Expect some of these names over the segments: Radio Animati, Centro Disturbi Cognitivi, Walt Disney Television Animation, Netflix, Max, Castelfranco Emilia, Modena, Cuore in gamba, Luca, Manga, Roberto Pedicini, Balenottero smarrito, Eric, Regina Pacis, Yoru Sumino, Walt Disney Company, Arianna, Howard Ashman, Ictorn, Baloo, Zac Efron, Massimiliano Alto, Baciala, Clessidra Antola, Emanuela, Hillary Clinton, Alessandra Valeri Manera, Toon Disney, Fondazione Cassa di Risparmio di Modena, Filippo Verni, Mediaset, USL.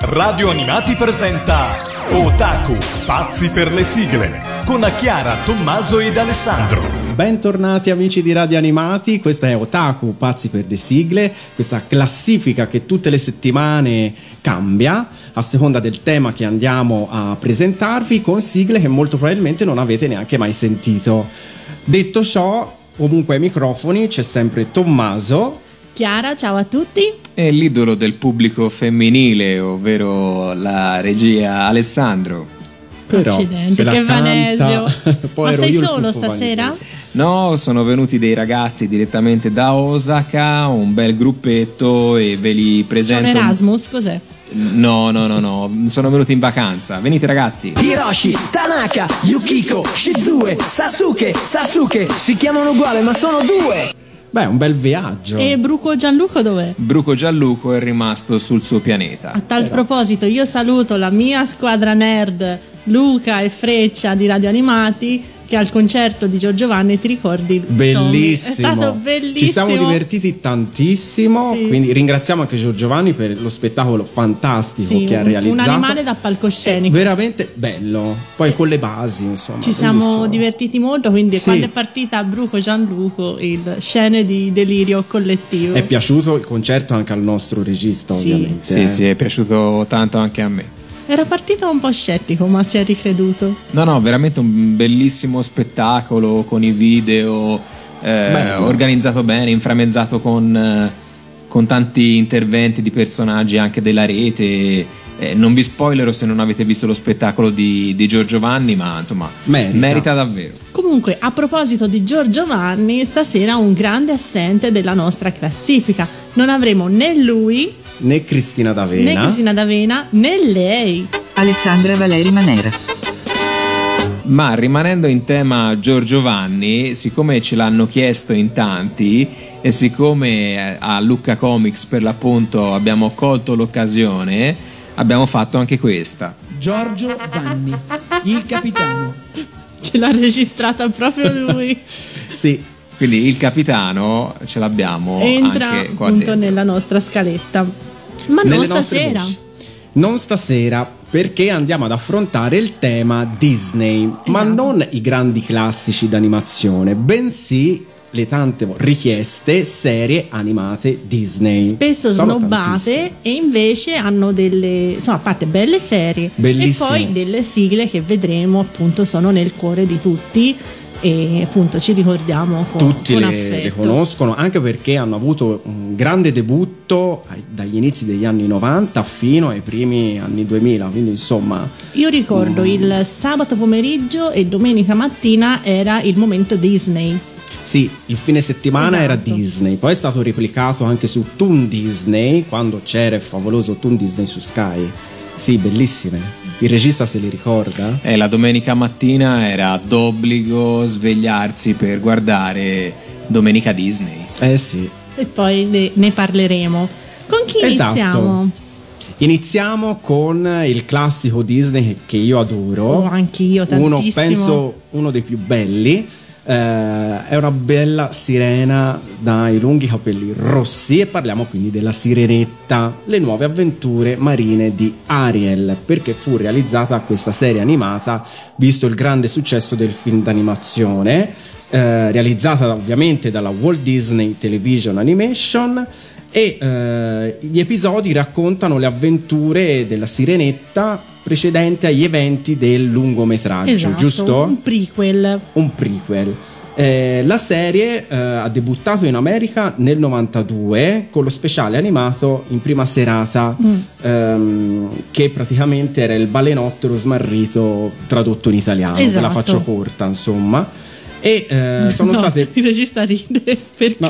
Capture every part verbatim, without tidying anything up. Radio Animati presenta Otaku pazzi per le sigle con Chiara, Tommaso ed Alessandro. Bentornati amici di Radio Animati, questa è Otaku pazzi per le sigle, questa classifica che tutte le settimane cambia a seconda del tema che andiamo a presentarvi, con sigle che molto probabilmente non avete neanche mai sentito. Detto ciò, comunque ai microfoni c'è sempre Tommaso. Chiara, ciao a tutti. E l'idolo del pubblico femminile, ovvero la regia, Alessandro. Però, accidenti, se la che canta, poi ma sei solo stasera? Vanese. No, sono venuti dei ragazzi direttamente da Osaka, un bel gruppetto, e ve li presento. Sono Erasmus, cos'è? No, no, no, no, sono venuti in vacanza. Venite ragazzi. Hiroshi, Tanaka, Yukiko, Shizue, Sasuke, Sasuke, si chiamano uguale ma sono due. Beh, un bel viaggio. E Bruco Gianluco dov'è? Bruco Gianluco è rimasto sul suo pianeta. A tal Però. proposito, io saluto la mia squadra nerd, Luca e Freccia di Radio Animati, che al concerto di Giorgio Vanni, ti ricordi? Bellissimo. È stato bellissimo. Ci siamo divertiti tantissimo, sì. Quindi ringraziamo anche Giorgio Vanni per lo spettacolo fantastico sì, che ha realizzato. Un animale da palcoscenico. È veramente bello. Poi con le basi, insomma. Ci siamo bellissimo. divertiti molto, quindi sì. Quando è partita a Bruco Gianluco, il scene di delirio collettivo. È piaciuto il concerto anche al nostro regista, sì. ovviamente. Sì, eh. sì, è piaciuto tanto anche a me. Era partito un po' scettico, ma si è ricreduto. No, no, veramente un bellissimo spettacolo con i video, eh, organizzato bene, inframezzato con, eh, con tanti interventi di personaggi anche della rete. Eh, non vi spoilerò se non avete visto lo spettacolo di, di Giorgio Vanni, ma insomma merita. merita davvero. Comunque, a proposito di Giorgio Vanni, stasera un grande assente della nostra classifica. Non avremo né lui, né Cristina D'Avena, né Cristina D'Avena, né lei, Alessandra Valeri Manera. Ma rimanendo in tema Giorgio Vanni, siccome ce l'hanno chiesto in tanti e siccome a Lucca Comics per l'appunto abbiamo colto l'occasione, abbiamo fatto anche questa. Giorgio Vanni, il capitano. Ce l'ha registrata proprio lui. Sì. Quindi il capitano ce l'abbiamo. Entra anche qua appunto dentro, nella nostra scaletta. Ma non stasera. Non stasera, perché andiamo ad affrontare il tema Disney. Esatto. Ma non i grandi classici d'animazione, bensì le tante richieste serie animate Disney, spesso sono snobbate tantissime. E invece hanno delle, insomma, a parte belle serie, bellissime. E poi delle sigle che vedremo appunto sono nel cuore di tutti e appunto ci ricordiamo con, tutti con le, affetto. Le conoscono anche perché hanno avuto un grande debutto dagli inizi degli anni novanta fino ai primi anni duemila, quindi insomma io ricordo um... il sabato pomeriggio e domenica mattina era il momento Disney. Sì, il fine settimana esatto. era Disney, poi è stato replicato anche su Toon Disney quando c'era il favoloso Toon Disney su Sky. Sì, bellissime. Il regista se li ricorda? Eh, la domenica mattina era d'obbligo svegliarsi per guardare Domenica Disney. Eh sì. E poi ne parleremo. Con chi esatto. iniziamo? Iniziamo con il classico Disney che io adoro. Oh, anch'io tantissimo. Uno, penso, uno dei più belli. Eh, è una bella sirena dai lunghi capelli rossi e parliamo quindi della Sirenetta, le nuove avventure marine di Ariel, perché fu realizzata questa serie animata visto il grande successo del film d'animazione, eh, realizzata ovviamente dalla Walt Disney Television Animation. E eh, gli episodi raccontano le avventure della Sirenetta precedente agli eventi del lungometraggio, esatto, giusto? Un prequel. Un prequel. Eh, la serie eh, ha debuttato in America nel novantadue con lo speciale animato in prima serata, mm. ehm, che praticamente era il Balenottero smarrito tradotto in italiano. Esatto. Te la faccio corta, insomma. E eh, sono no, state. Il regista ride perché no.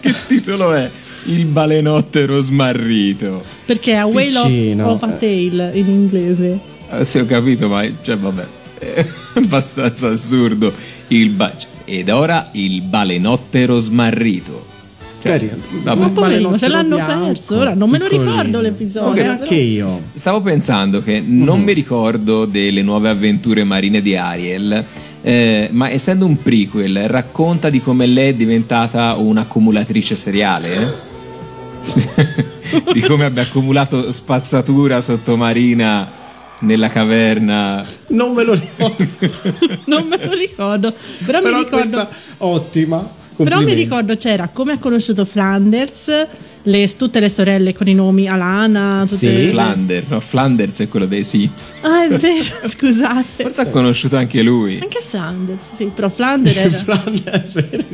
Che titolo è? Il balenottero smarrito. Perché è a Whale of a Tail in inglese. Eh, sì, ho capito, ma cioè vabbè, è abbastanza assurdo. Il ba... Ed ora il balenottero smarrito. Cioè, ma poverino, se l'hanno bianco, perso, ora non me lo ricordo l'episodio. Okay, anche io. Stavo pensando che mm. non mi ricordo delle nuove avventure marine di Ariel. Eh, ma essendo un prequel racconta di come lei è diventata un'accumulatrice seriale. di come abbia accumulato spazzatura sottomarina nella caverna. Non me lo ricordo. Non me lo ricordo. Però, però mi ricordo ottima. Però mi ricordo c'era come ha conosciuto Flanders, le, tutte le sorelle con i nomi Alana, tutte sì, le... Flanders, no, Flanders è quello dei Sims. Ah, è vero, scusate. Forse ha conosciuto anche lui. Anche Flanders, sì, però Flanders era Flanders era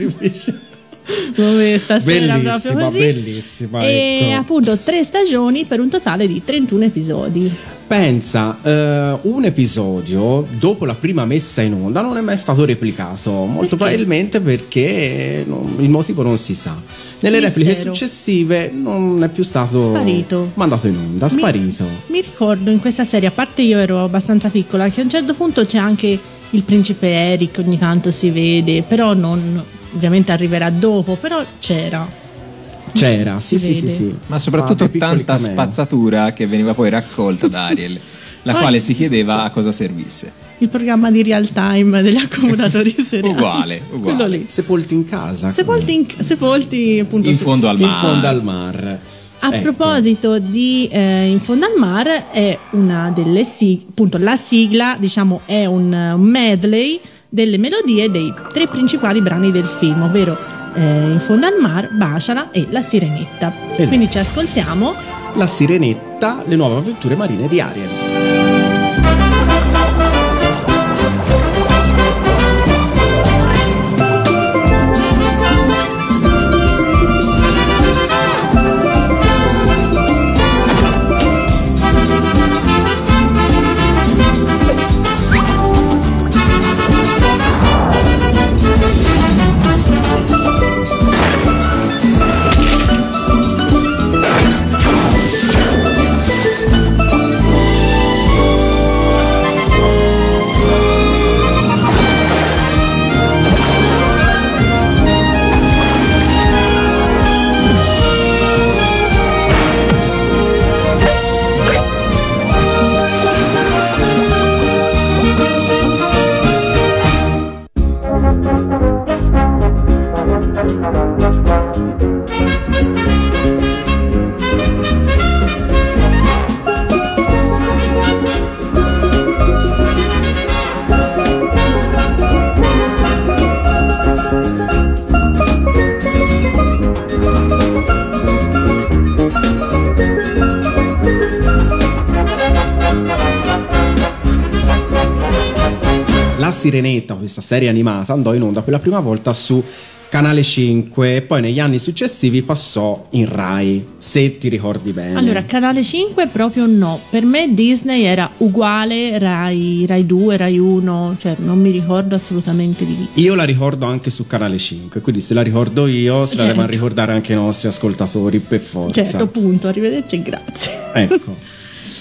come stasera bellissima, proprio così. Bellissima, e ecco, appunto tre stagioni per un totale di trentuno episodi. Pensa, eh, un episodio dopo la prima messa in onda non è mai stato replicato, molto perché? probabilmente perché non, il motivo non si sa. Nelle Mistero. repliche successive non è più stato sparito. mandato in onda, mi, sparito. Mi ricordo in questa serie, a parte io ero abbastanza piccola, che a un certo punto c'è anche il principe Eric, ogni tanto si vede, però non... ovviamente arriverà dopo, però c'era. C'era, sì, sì, sì, sì. Ma soprattutto ah, tanta spazzatura che veniva poi raccolta da Ariel, la quale si chiedeva cioè, a cosa servisse. Il programma di real time degli accumulatori seriali. Uguale, uguale. Lì. Sepolti in casa. Sepolti, in, sepolti appunto. In fondo al mar. In fondo al mar. A ecco. proposito di eh, In fondo al mar, è una delle sig- appunto la sigla, diciamo, è un medley delle melodie dei tre principali brani del film, ovvero eh, In fondo al mar, Baciala e La Sirenetta. Esatto. Quindi ci ascoltiamo La Sirenetta, Le nuove avventure marine di Ariel. Sirenetta, questa serie animata, andò in onda per la prima volta su Canale cinque e poi negli anni successivi passò in Rai, se ti ricordi bene. Allora, Canale cinque proprio no, per me Disney era uguale Rai, Rai due, Rai uno, cioè non mi ricordo assolutamente di... Io la ricordo anche su Canale cinque, quindi se la ricordo io se certo. la devono ricordare anche i nostri ascoltatori, per forza. Certo, punto, arrivederci e grazie. Ecco.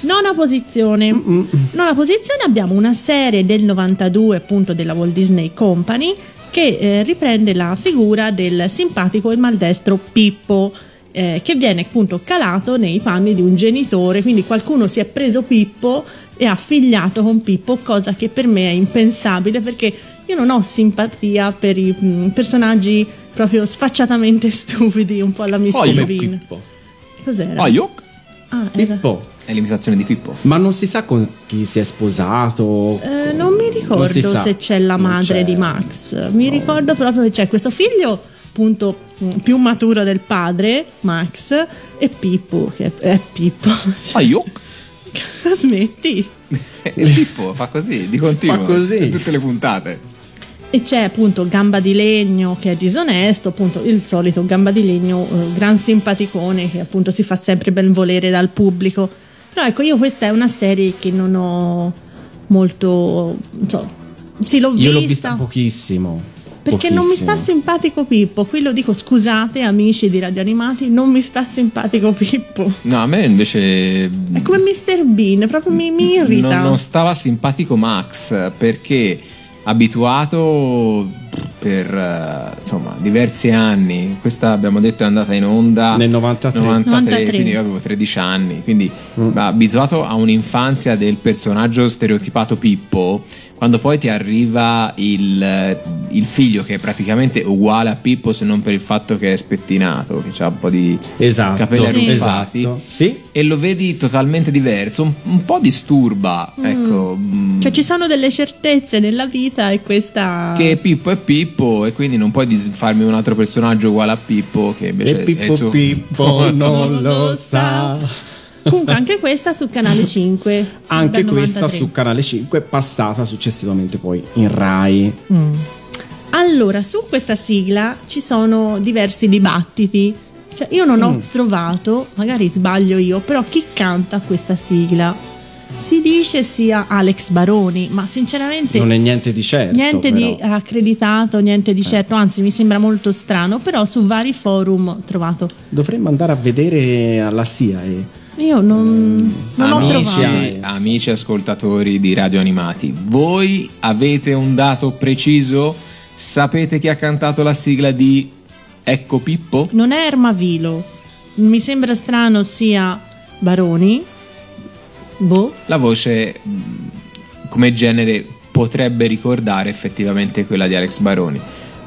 Nona posizione. Mm-mm. Nona posizione abbiamo una serie del novantadue, appunto della Walt Disney Company, che eh, riprende la figura del simpatico e maldestro Pippo, eh, che viene appunto calato nei panni di un genitore, quindi qualcuno si è preso Pippo e ha figliato con Pippo, cosa che per me è impensabile perché io non ho simpatia per i mh, personaggi proprio sfacciatamente stupidi, un po' alla Miss Rovin. Cos'era? Aiuc. Ah, Pippo. È l'imitazione di Pippo. Ma non si sa con chi si è sposato. Eh, con... Non mi ricordo non se c'è la madre c'è. di Max. Mi no. ricordo proprio che c'è questo figlio, appunto, più maturo del padre, Max, e Pippo, che è Pippo. Ah, io? Smetti. Pippo fa così, di continuo. Fa così. In tutte le puntate. E c'è appunto Gamba di Legno che è disonesto, appunto il solito Gamba di Legno, eh, gran simpaticone che appunto si fa sempre benvolere dal pubblico. Però ecco, io questa è una serie che non ho molto, non so, sì l'ho vista. Io l'ho vista pochissimo. Perché pochissimo. Non mi sta simpatico Pippo, qui lo dico, scusate amici di Radio Animati, non mi sta simpatico Pippo. No, a me invece... È come mister Bean, proprio mi, mi irrita. Non, non stava simpatico Max perché... abituato per insomma diversi anni, questa abbiamo detto è andata in onda nel novantatré, novantatré, novantatré. Quindi io avevo tredici anni, quindi mm. abituato a un'infanzia del personaggio stereotipato Pippo, quando poi ti arriva il, il figlio che è praticamente uguale a Pippo, se non per il fatto che è spettinato, che ha un po' di esatto, capelli arruffati, sì. Esatto. Sì? E lo vedi totalmente diverso, un, un po' disturba, mm. ecco. Cioè ci sono delle certezze nella vita e questa... Che Pippo è Pippo e quindi non puoi dis- farmi un altro personaggio uguale a Pippo che invece... E Pippo è il suo... Pippo non lo sa... Comunque anche questa su Canale cinque. Anche questa su Canale cinque, passata successivamente poi in Rai. Mm. Allora, su questa sigla ci sono diversi dibattiti. Cioè, io non mm. ho trovato, magari sbaglio io, però chi canta questa sigla? Si dice sia Alex Baroni, ma sinceramente non è niente di certo, niente però. Di accreditato, niente di certo, eh. anzi mi sembra molto strano, però su vari forum ho trovato. Dovremmo andare a vedere alla S I A E. Io non, non amici, ho amici ascoltatori di Radio Animati, voi avete un dato preciso? Sapete chi ha cantato la sigla di Ecco Pippo? Non è Ermavilo, mi sembra strano sia Baroni. Boh. La voce come genere potrebbe ricordare effettivamente quella di Alex Baroni,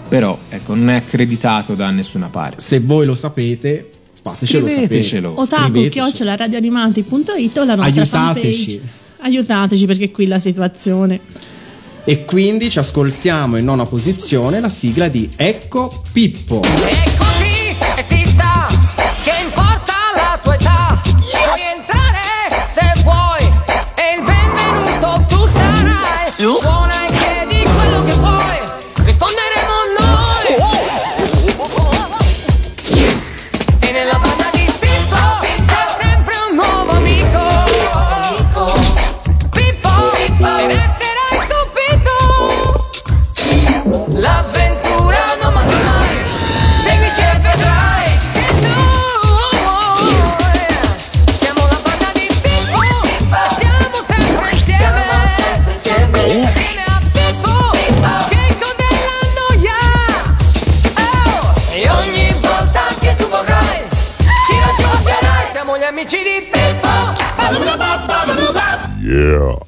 però ecco, non è accreditato da nessuna parte. Se voi lo sapete, scrivetecelo, otaku chiocciola radioanimati punto it o la nostra aiutateci. Fanpage, aiutateci perché qui la situazione. E quindi ci ascoltiamo in nona posizione la sigla di Ecco Pippo. Ecco qui, esista, che importa la tua età, puoi entrare se vuoi e il benvenuto tu sarai, suona e chiedi quello che vuoi, risponderemo noi. Nella banda di Pippo c'è sempre un nuovo amico. Pippo, Pippo, resterai stupito. L'avventura non manca mai. Seguici e vedrai che noi siamo la banda di Pippo e siamo sempre insieme. Insieme a Pippo, che cos'è la noia? Oh, e ogni volta che tu vorrai siamo gli amici di Pippo. Yeah.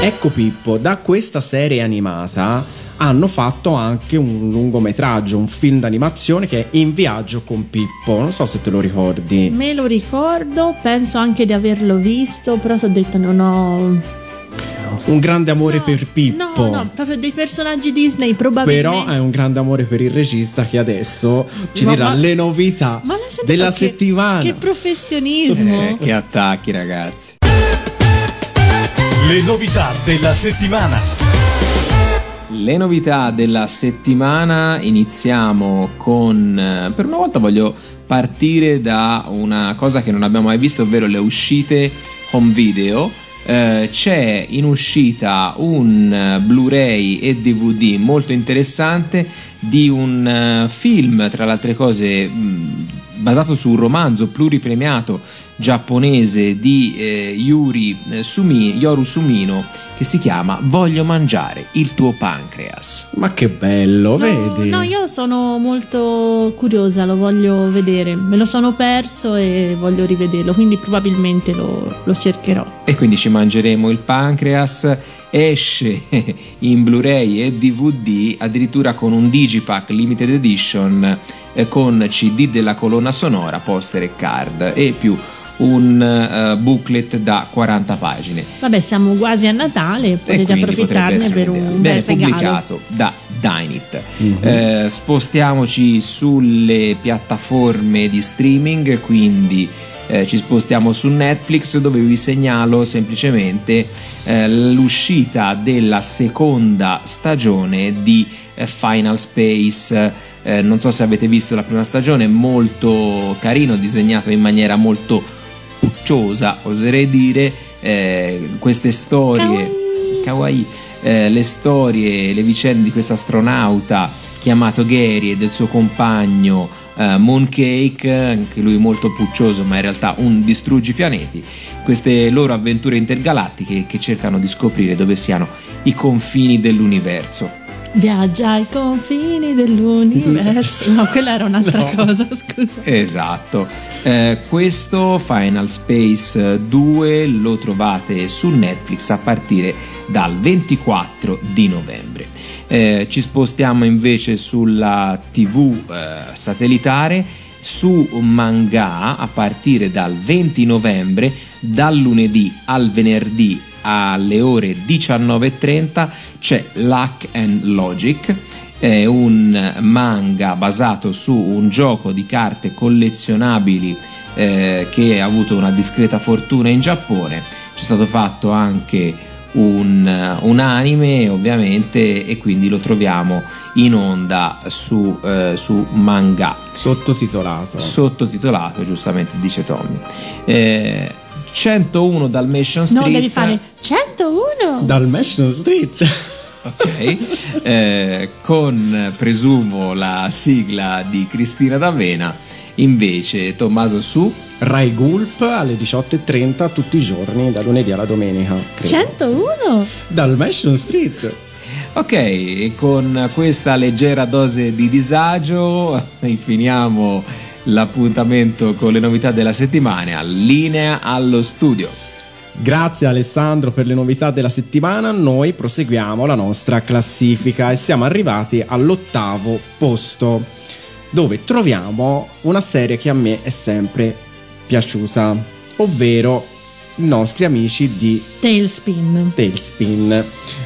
Ecco Pippo, da questa serie animata hanno fatto anche un lungometraggio, un film d'animazione che è In viaggio con Pippo, non so se te lo ricordi. Me lo ricordo, penso anche di averlo visto, però ho detto non ho... Un grande amore no, per Pippo. No, no, proprio dei personaggi Disney probabilmente. Però è un grande amore per il regista che adesso ci ma dirà ma, le novità ma della che, settimana. Che professionismo! Eh, che attacchi ragazzi! Le novità della settimana. Le novità della settimana. Iniziamo con... Per una volta voglio partire da una cosa che non abbiamo mai visto, ovvero le uscite home video. Eh, c'è in uscita un Blu-ray e D V D molto interessante di un film, tra le altre cose... basato su un romanzo pluripremiato giapponese di eh, Yuri, eh, Sumi, Yoru Sumino, che si chiama Voglio mangiare il tuo pancreas. Ma che bello, no, vedi? No, io sono molto curiosa, lo voglio vedere. Me lo sono perso e voglio rivederlo, quindi probabilmente lo, lo cercherò. E quindi ci mangeremo il pancreas. Esce in Blu-ray e D V D addirittura con un Digipack Limited Edition, con C D della colonna sonora, poster e card e più un uh, booklet da quaranta pagine. Vabbè, siamo quasi a Natale, potete approfittarne per un'idea. Un bel regalo. Pubblicato da Dynit. Mm-hmm. Eh, spostiamoci sulle piattaforme di streaming, quindi eh, ci spostiamo su Netflix, dove vi segnalo semplicemente eh, l'uscita della seconda stagione di eh, Final Space. Eh, non so se avete visto la prima stagione, molto carino, disegnato in maniera molto pucciosa, oserei dire, eh, queste storie kawaii, kawaii eh, le storie, le vicende di questo astronauta chiamato Gary e del suo compagno uh, Mooncake, anche lui molto puccioso ma in realtà un distruggipianeti, queste loro avventure intergalattiche che cercano di scoprire dove siano i confini dell'universo. Viaggia ai confini dell'universo. No, quella era un'altra no. cosa, scusa. Esatto. Eh, questo Final Space due lo trovate su Netflix a partire dal ventiquattro di novembre. Eh, ci spostiamo invece sulla tivù eh, satellitare. Su Manga, a partire dal venti novembre, dal lunedì al venerdì alle ore diciannove e trenta, c'è Luck and Logic, è un manga basato su un gioco di carte collezionabili eh, che ha avuto una discreta fortuna in Giappone. C'è stato fatto anche un, un anime ovviamente, e quindi lo troviamo in onda su, eh, su Manga, sottotitolato sottotitolato giustamente dice Tommy. eh, centouno Dalmation Street. No, devi fare centouno Dalmation Street. Ok. eh, con presumo la sigla di Cristina D'Avena. Invece Tommaso su Rai Gulp alle diciotto e trenta tutti i giorni da lunedì alla domenica, credo. centouno Dalmation Street. Ok, e con questa leggera dose di disagio finiamo l'appuntamento con le novità della settimana. Linea allo studio. Grazie Alessandro per le novità della settimana. Noi proseguiamo la nostra classifica e siamo arrivati all'ottavo posto, dove troviamo una serie che a me è sempre piaciuta, ovvero i nostri amici di Tailspin. Tailspin,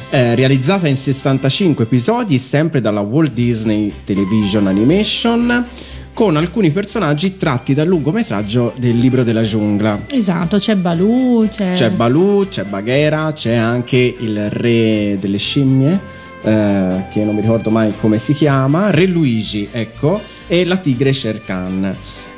eh, realizzata in sessantacinque episodi, sempre dalla Walt Disney Television Animation, con alcuni personaggi tratti dal lungometraggio del Libro della Giungla. Esatto, c'è Baloo, c'è... c'è Baloo, c'è Bagheera, c'è anche il re delle scimmie, eh, che non mi ricordo mai come si chiama, Re Luigi, ecco, e la tigre Shere Khan.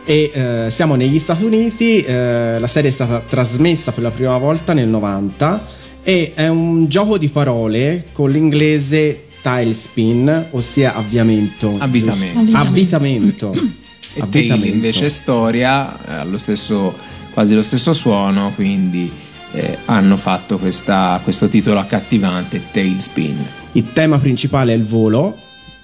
E eh, siamo negli Stati Uniti, eh, la serie è stata trasmessa per la prima volta nel novanta e è un gioco di parole con l'inglese Tailspin, ossia avviamento, avvitamento, avvitamento. E avvitamento. Tail invece storia, eh, lo stesso, quasi lo stesso suono, quindi eh, hanno fatto questa, questo titolo accattivante, Tailspin. Il tema principale è il volo,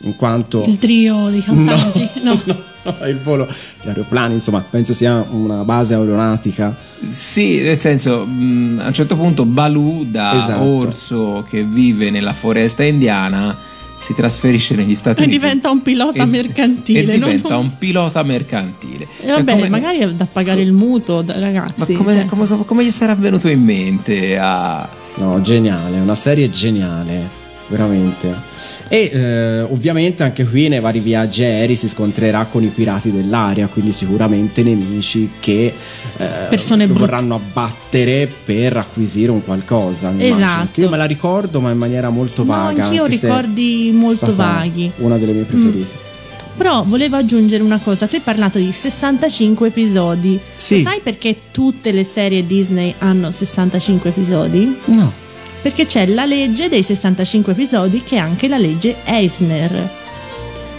in quanto il trio di cantanti, no, no. no, no, il volo, gli aeroplani, insomma, penso sia una base aeronautica. Sì, nel senso, mh, a un certo punto Baloo, da esatto. orso che vive nella foresta indiana, si trasferisce negli Stati e Uniti diventa un pilota e, mercantile e diventa no? un pilota mercantile. E vabbè, cioè, come, magari è da pagare il mutuo, ragazzi. Ma come, cioè. come, come, come gli sarà venuto in mente a... No, geniale, una serie geniale veramente. E eh, ovviamente anche qui nei vari viaggi aerei si scontrerà con i pirati dell'aria, quindi sicuramente nemici che eh, persone brutte vorranno abbattere per acquisire un qualcosa. Esatto. Io me la ricordo ma in maniera molto vaga. No, anch'io ricordi molto vaghi. Una delle mie preferite. Mm. Però volevo aggiungere una cosa, tu hai parlato di sessantacinque episodi. Sì. Lo sai perché tutte le serie Disney hanno sessantacinque episodi? No. Perché c'è la legge dei sessantacinque episodi, che è anche la legge Eisner.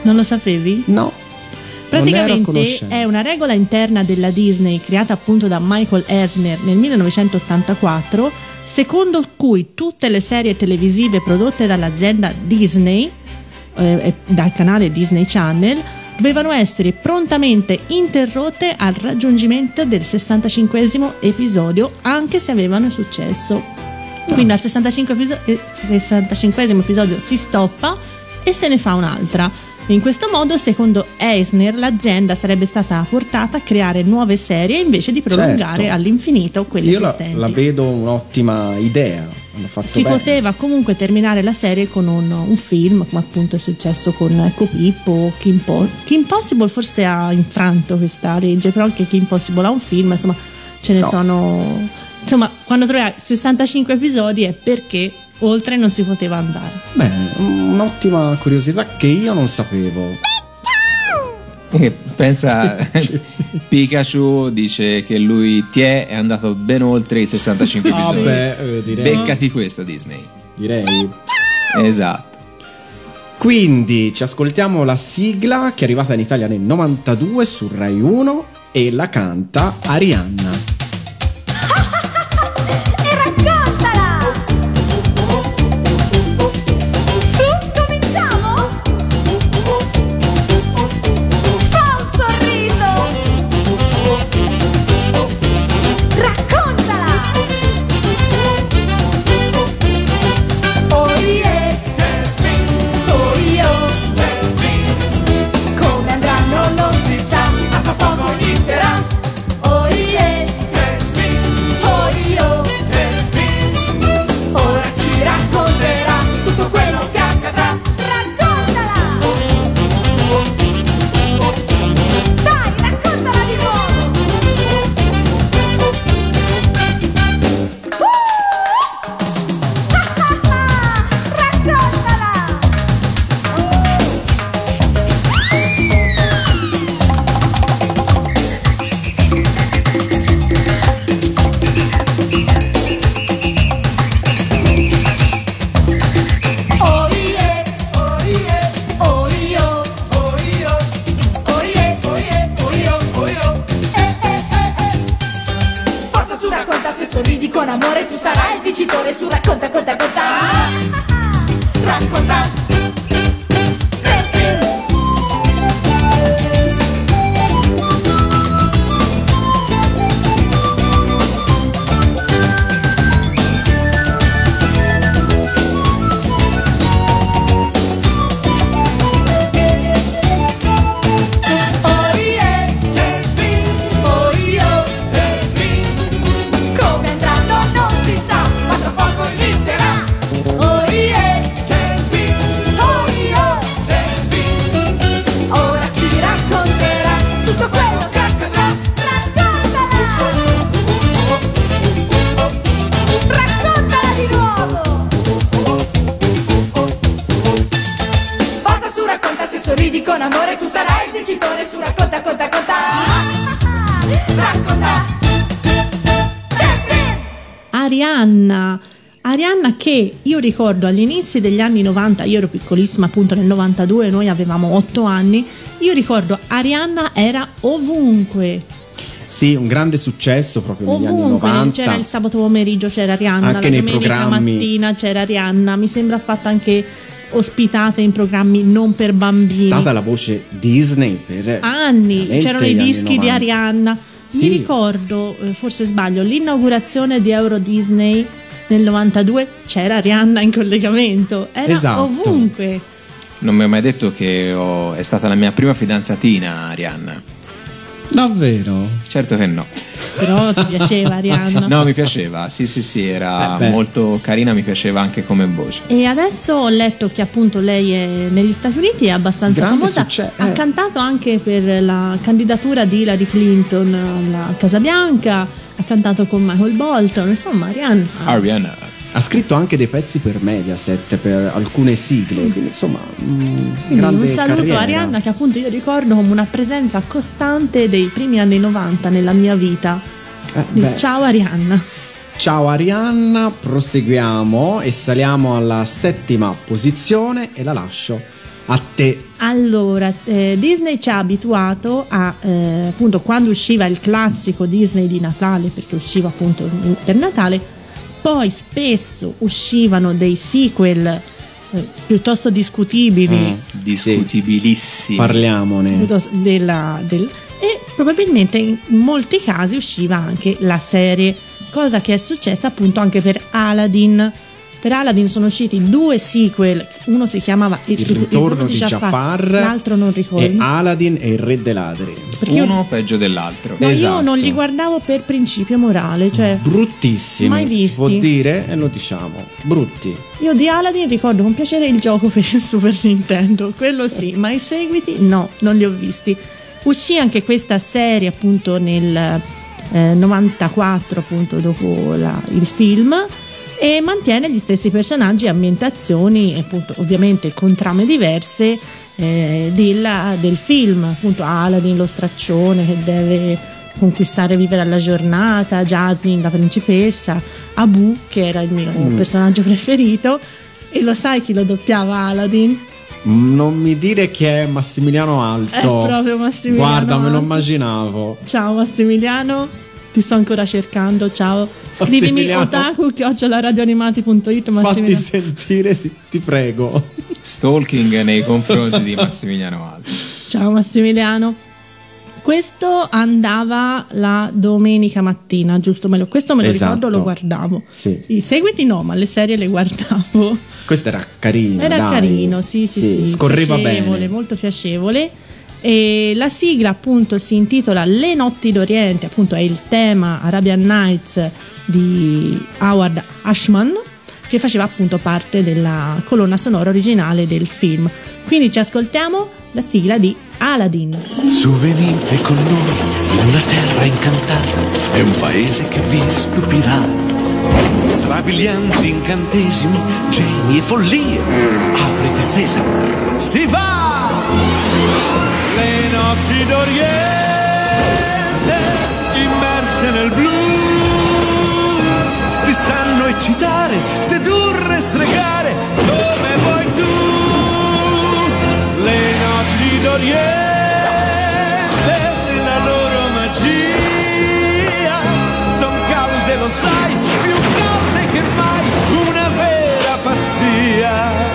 Non lo sapevi? No. Praticamente è una regola interna della Disney, creata appunto da Michael Eisner nel millenovecentottantaquattro, secondo cui tutte le serie televisive prodotte dall'azienda Disney, eh, dal canale Disney Channel, dovevano essere prontamente interrotte al raggiungimento del sessantacinquesimo episodio, anche se avevano successo. No. Quindi al sessantacinquesimo episodio si stoppa e se ne fa un'altra. In questo modo, secondo Eisner, l'azienda sarebbe stata portata a creare nuove serie invece di prolungare certo. all'infinito quelle Io esistenti. Io la, la vedo un'ottima idea. Hanno fatto si bene. Poteva comunque terminare la serie con un, un film, come appunto è successo con Ecco Pippo, Kim Possible forse ha infranto questa legge, però anche Kim Possible ha un film, insomma ce ne no. sono... Insomma, quando troverai sessantacinque episodi è perché oltre non si poteva andare. Beh, un'ottima curiosità che io non sapevo. E pensa, Pikachu dice che lui ti è, è andato ben oltre i sessantacinque episodi. Vabbè, direi. Beccati questo, Disney. Direi. Esatto. Quindi ci ascoltiamo la sigla che è arrivata in Italia nel novantadue su Rai uno e la canta Arianna. Arianna, Arianna che io ricordo agli inizi degli anni novanta, io ero piccolissima appunto nel novantadue, noi avevamo otto anni, io ricordo Arianna era ovunque. Sì, un grande successo proprio ovunque, negli anni novanta. C'era il sabato pomeriggio, c'era Arianna, anche la domenica mattina c'era Arianna, mi sembra fatta anche ospitata in programmi non per bambini. È stata la voce Disney per anni, c'erano i dischi di Arianna. Sì. Mi ricordo, forse sbaglio, l'inaugurazione di Euro Disney nel novantadue c'era Arianna in collegamento, era esatto. Ovunque. Non mi ho mai detto che ho, è stata la mia prima fidanzatina Arianna. Davvero? Certo che no. Però ti piaceva Arianna? No, mi piaceva, sì sì sì, era eh molto carina, mi piaceva anche come voce. E adesso ho letto che appunto lei è, negli Stati Uniti è abbastanza grande famosa, succe- ha eh. cantato anche per la candidatura di Hillary Clinton alla Casa Bianca, ha cantato con Michael Bolton, insomma Arianna. Arianna. Ha scritto anche dei pezzi per Mediaset, per alcune sigle, quindi insomma un grande un saluto carriera. Arianna che appunto io ricordo come una presenza costante dei primi anni novanta nella mia vita. eh, Ciao Arianna. Ciao Arianna, proseguiamo e saliamo alla settima posizione e la lascio a te. Allora, eh, Disney ci ha abituato a, eh, appunto quando usciva il classico Disney di Natale, perché usciva appunto per Natale, poi spesso uscivano dei sequel eh, piuttosto discutibili, mm, discutibilissimi, parliamone, della, del, e probabilmente in molti casi usciva anche la serie, cosa che è successa appunto anche per Aladdin. Per Aladdin sono usciti due sequel, uno si chiamava Il, il ritorno il di Jafar, Jafar, l'altro non ricordo, e Aladdin e il re dei ladri. Perché uno io, peggio dell'altro. Ma esatto. Io non li guardavo per principio morale, cioè bruttissimi, mai visti. Si può dire e lo diciamo, brutti. Io di Aladdin ricordo con piacere il gioco per il Super Nintendo, quello sì, ma i seguiti no, non li ho visti. Uscì anche questa serie appunto nel eh, novantaquattro, appunto dopo la, il film, e mantiene gli stessi personaggi e ambientazioni, appunto, ovviamente con trame diverse eh, della, del film, appunto Aladdin lo straccione che deve conquistare e vivere alla giornata, Jasmine la principessa, Abu che era il mio mm. personaggio preferito, e lo sai chi lo doppiava Aladdin? Non mi dire che è Massimiliano Alto. È proprio Massimiliano. Guarda, Alto. Me lo immaginavo. Ciao Massimiliano, ti sto ancora cercando. Ciao. Scrivimi otaku chiocciola radioanimati punto it. Fatti sentire, ti prego. Stalking nei confronti di Massimiliano Alto. Ciao Massimiliano. Questo andava la domenica mattina, giusto? Me lo, questo me lo esatto. ricordo, lo guardavo. Sì. I seguiti no, ma le serie le guardavo. Questo era carino. Era dai. carino, sì, sì, sì. sì. Scorreva piacevole, bene. Molto piacevole. E la sigla appunto si intitola Le notti d'oriente, appunto è il tema Arabian Nights di Howard Ashman, che faceva appunto parte della colonna sonora originale del film. Quindi ci ascoltiamo la sigla di Aladdin. Su, venite con noi in una terra incantata, è un paese che vi stupirà. Strabilianti incantesimi, geni e follie, apriti sesamo, si va! Le notti d'Oriente, immerse nel blu, ti sanno eccitare, sedurre, stregare, come vuoi tu. Le notti d'Oriente, la loro magia, son calde, lo sai, più calde che mai, una vera pazzia.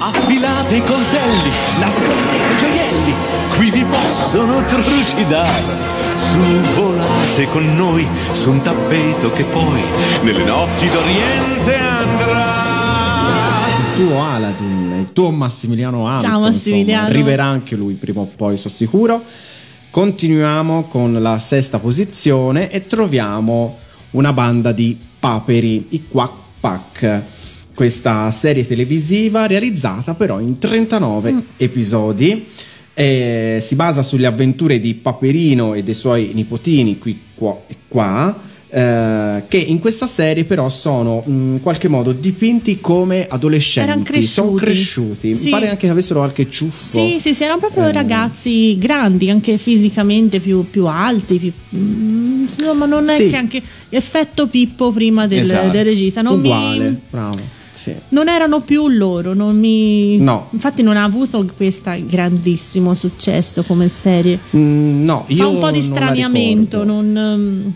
Affilate i coltelli, nascondete i gioielli, qui vi possono trucidare. Su, volate con noi, su un tappeto che poi nelle notti d'Oriente andrà. Tuo Aladdin, il tuo Massimiliano Alto. Ciao Massimiliano. Insomma, arriverà anche lui prima o poi, sono sicuro. Continuiamo con la sesta posizione e troviamo una banda di paperi, i Quack Pack. Questa serie televisiva realizzata però in trentanove mm. episodi e si basa sulle avventure di Paperino e dei suoi nipotini qui, qua e qua. Eh, che in questa serie però sono in qualche modo dipinti come adolescenti, sono cresciuti, sì. Mi pare anche che avessero qualche ciuffo, sì sì sì, erano proprio eh. ragazzi grandi, anche fisicamente più, più alti, più, no, ma non è sì. che anche effetto Pippo prima del, esatto. del regista non uguale, mi... bravo sì. non erano più loro, non mi... no. Infatti non ha avuto questa grandissimo successo come serie, mm, no, io fa un po' di straniamento, non, non...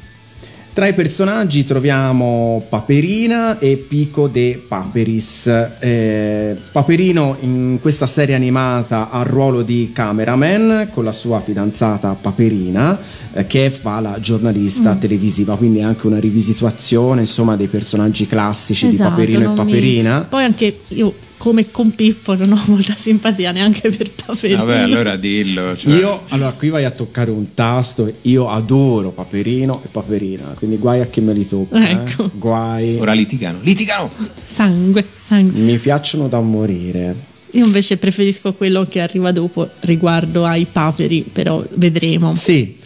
Tra i personaggi troviamo Paperina e Pico de Paperis. Eh, Paperino in questa serie animata ha il ruolo di cameraman con la sua fidanzata Paperina, eh, che fa la giornalista mm. televisiva, quindi anche una rivisitazione insomma dei personaggi classici, esatto, di Paperino e Paperina. Mi... Poi anche io come con Pippo non ho molta simpatia neanche per Paperino. Vabbè, allora dillo. Cioè... Io, allora qui vai a toccare un tasto, io adoro Paperino e Paperina, quindi guai a chi me li tocca. Ecco. Eh. Guai. Ora litigano, litigano! Sangue, sangue. Mi piacciono da morire. Io invece preferisco quello che arriva dopo riguardo ai paperi, però vedremo. Sì.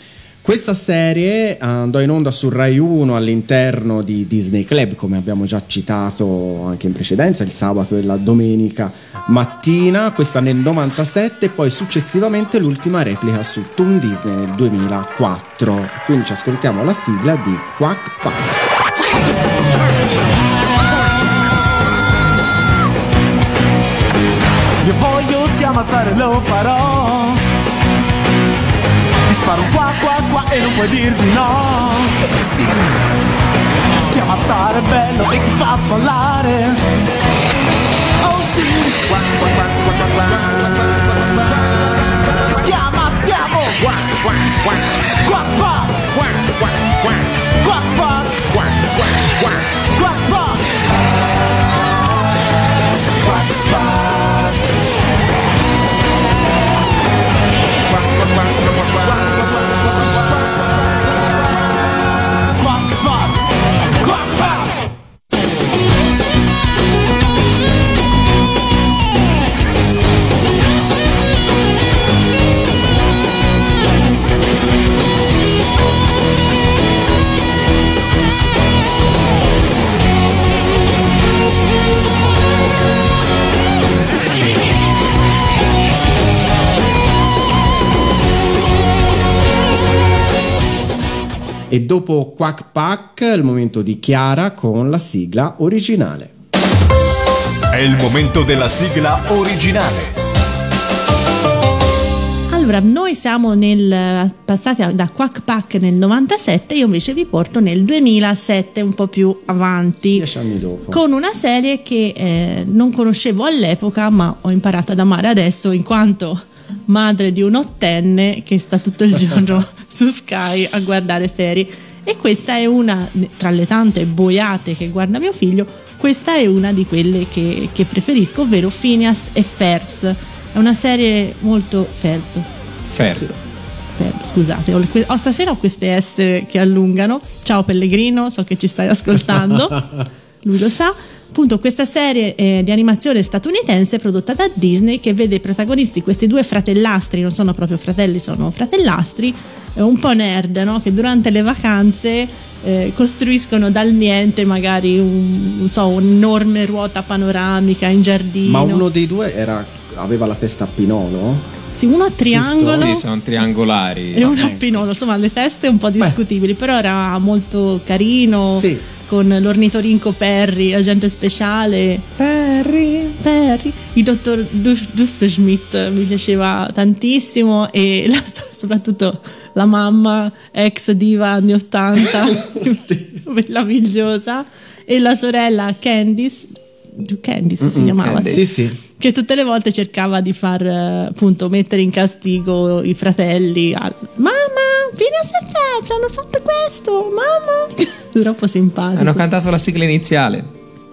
Questa serie andò in onda su Rai uno all'interno di Disney Club, come abbiamo già citato anche in precedenza, il sabato e la domenica mattina, questa nel novantasette, e poi successivamente l'ultima replica su Toon Disney nel duemilaquattro. Quindi ci ascoltiamo la sigla di Quack Pack. Io voglio schiamazzare, lo farò. Sparo qua qua qua e non puoi dirmi no. Sì, schiamazzare è bello e ti fa sballare. Oh sì, qua qua qua qua qua. Schiamazziamo qua qua qua qua qua qua qua qua qua qua qua qua qua qua. E dopo Quack Pack, il momento di Chiara con la sigla originale. È il momento della sigla originale. Allora, noi siamo nel passati da Quack Pack nel novantasette, io invece vi porto nel duemilasette, un po' più avanti, con una serie che eh, non conoscevo all'epoca, ma ho imparato ad amare adesso in quanto madre di un ottenne che sta tutto il giorno su Sky a guardare serie. E questa è una, tra le tante boiate che guarda mio figlio, questa è una di quelle che, che preferisco, ovvero Phineas e Ferbs. È una serie molto Ferb. Ferb. Ferb, scusate, ho, le, ho stasera ho queste S che allungano. Ciao Pellegrino, so che ci stai ascoltando, lui lo sa. Appunto, questa serie eh, di animazione statunitense prodotta da Disney, che vede i protagonisti questi due fratellastri, non sono proprio fratelli, sono fratellastri, eh, un po' nerd, no? Che durante le vacanze eh, costruiscono dal niente magari un, non so, un'enorme ruota panoramica in giardino. Ma uno dei due era... aveva la testa a pinolo? Sì, uno a triangolo. Sì, sono triangolari. E no, uno ecco. a pinolo, insomma le teste un po' discutibili. Beh. Però era molto carino, sì. Con l'ornitorinco Perry, agente speciale Perry, Perry. Il dottor Duffschmidt mi piaceva tantissimo. E la, soprattutto la mamma ex diva anni ottanta meravigliosa. E la sorella Candice Candice Mm-mm, si chiamava Candice. Sì, sì. Che tutte le volte cercava di far appunto mettere in castigo i fratelli al... Mamma, fino a sette hanno fatto questo, mamma. Troppo simpatico. Hanno cantato la sigla iniziale.